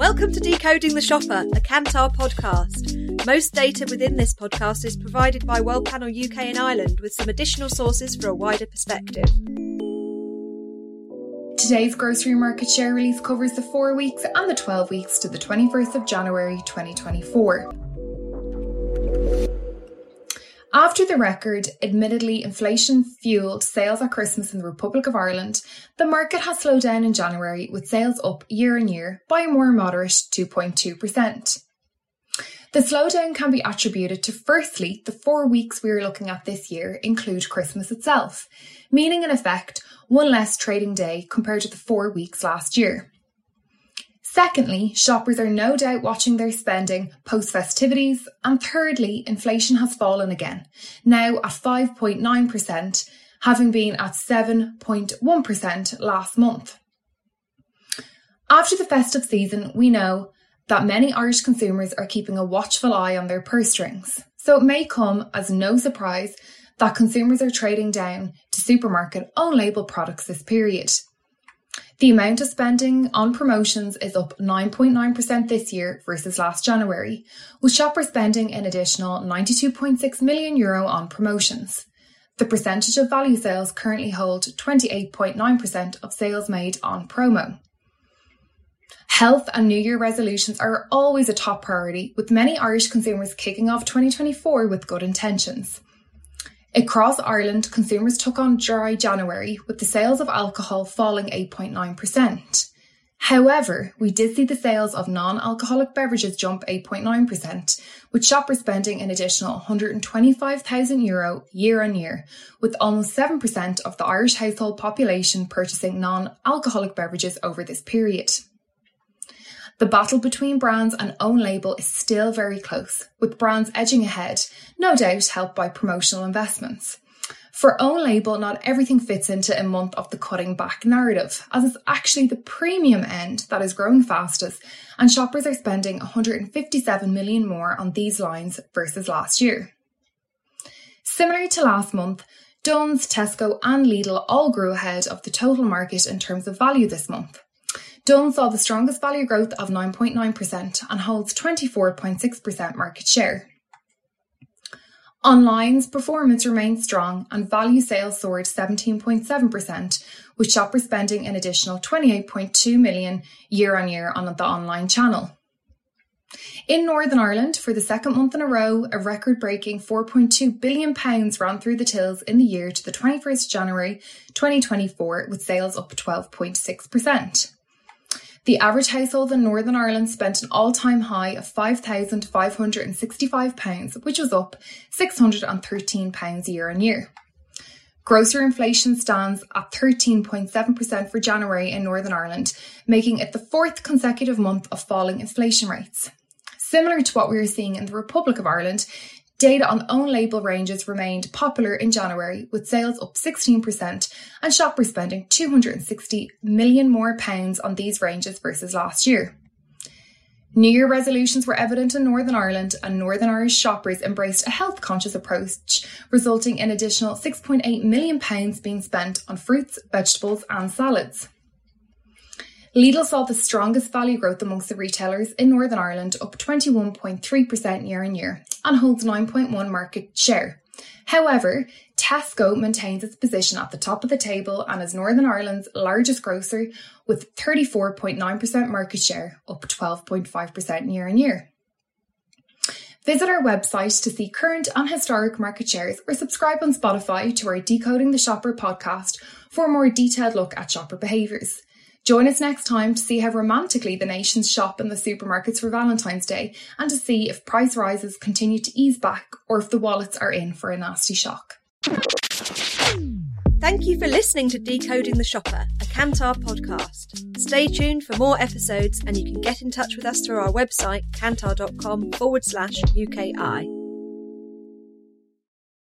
Welcome to Decoding the Shopper, a Kantar podcast. Most data within this podcast is provided by World Panel UK and Ireland, with some additional sources for a wider perspective. Today's grocery market share release covers the 4 weeks and the 12 weeks to the 21st of January 2024. After the record, admittedly inflation-fuelled sales at Christmas in the Republic of Ireland, the market has slowed down in January, with sales up year-on-year by a more moderate 2.2%. The slowdown can be attributed to, firstly, the 4 weeks we are looking at this year include Christmas itself, meaning in effect one less trading day compared to the 4 weeks last year. Secondly, shoppers are no doubt watching their spending post-festivities. And thirdly, inflation has fallen again, now at 5.9%, having been at 7.1% last month. After the festive season, we know that many Irish consumers are keeping a watchful eye on their purse strings. So it may come as no surprise that consumers are trading down to supermarket own-label products this period. The amount of spending on promotions is up 9.9% this year versus last January, with shoppers spending an additional €92.6 million on promotions. The percentage of value sales currently hold 28.9% of sales made on promo. Health and New Year resolutions are always a top priority, with many Irish consumers kicking off 2024 with good intentions. Across Ireland, consumers took on dry January, with the sales of alcohol falling 8.9%. However, we did see the sales of non-alcoholic beverages jump 8.9%, with shoppers spending an additional €125,000 year-on-year, with almost 7% of the Irish household population purchasing non-alcoholic beverages over this period. The battle between brands and own label is still very close, with brands edging ahead, no doubt helped by promotional investments. For own label, not everything fits into a month of the cutting back narrative, as it's actually the premium end that is growing fastest, and shoppers are spending 157 million more on these lines versus last year. Similar to last month, Dunnes, Tesco and Lidl all grew ahead of the total market in terms of value this month. Dunnes saw the strongest value growth of 9.9% and holds 24.6% market share. Online's performance remained strong and value sales soared 17.7%, with shoppers spending an additional €28.2 million year-on-year on the online channel. In Northern Ireland, for the second month in a row, a record-breaking £4.2 billion ran through the tills in the year to the 21st of January 2024, with sales up 12.6%. The average household in Northern Ireland spent an all-time high of £5,565, which was up £613 year-on-year. Grocery inflation stands at 13.7% for January in Northern Ireland, making it the fourth consecutive month of falling inflation rates. Similar to what we were seeing in the Republic of Ireland, data on own-label ranges remained popular in January, with sales up 16% and shoppers spending £260 million more on these ranges versus last year. New Year resolutions were evident in Northern Ireland, and Northern Irish shoppers embraced a health-conscious approach, resulting in an additional £6.8 million being spent on fruits, vegetables and salads. Lidl saw the strongest value growth amongst the retailers in Northern Ireland, up 21.3% year-on-year, and holds 9.1% market share. However, Tesco maintains its position at the top of the table and is Northern Ireland's largest grocer, with 34.9% market share, up 12.5% year-on-year. Visit our website to see current and historic market shares, or subscribe on Spotify to our Decoding the Shopper podcast for a more detailed look at shopper behaviours. Join us next time to see how romantically the nations shop in the supermarkets for Valentine's Day, and to see if price rises continue to ease back or if the wallets are in for a nasty shock. Thank you for listening to Decoding the Shopper, a Kantar podcast. Stay tuned for more episodes, and you can get in touch with us through our website, kantar.com/UKI.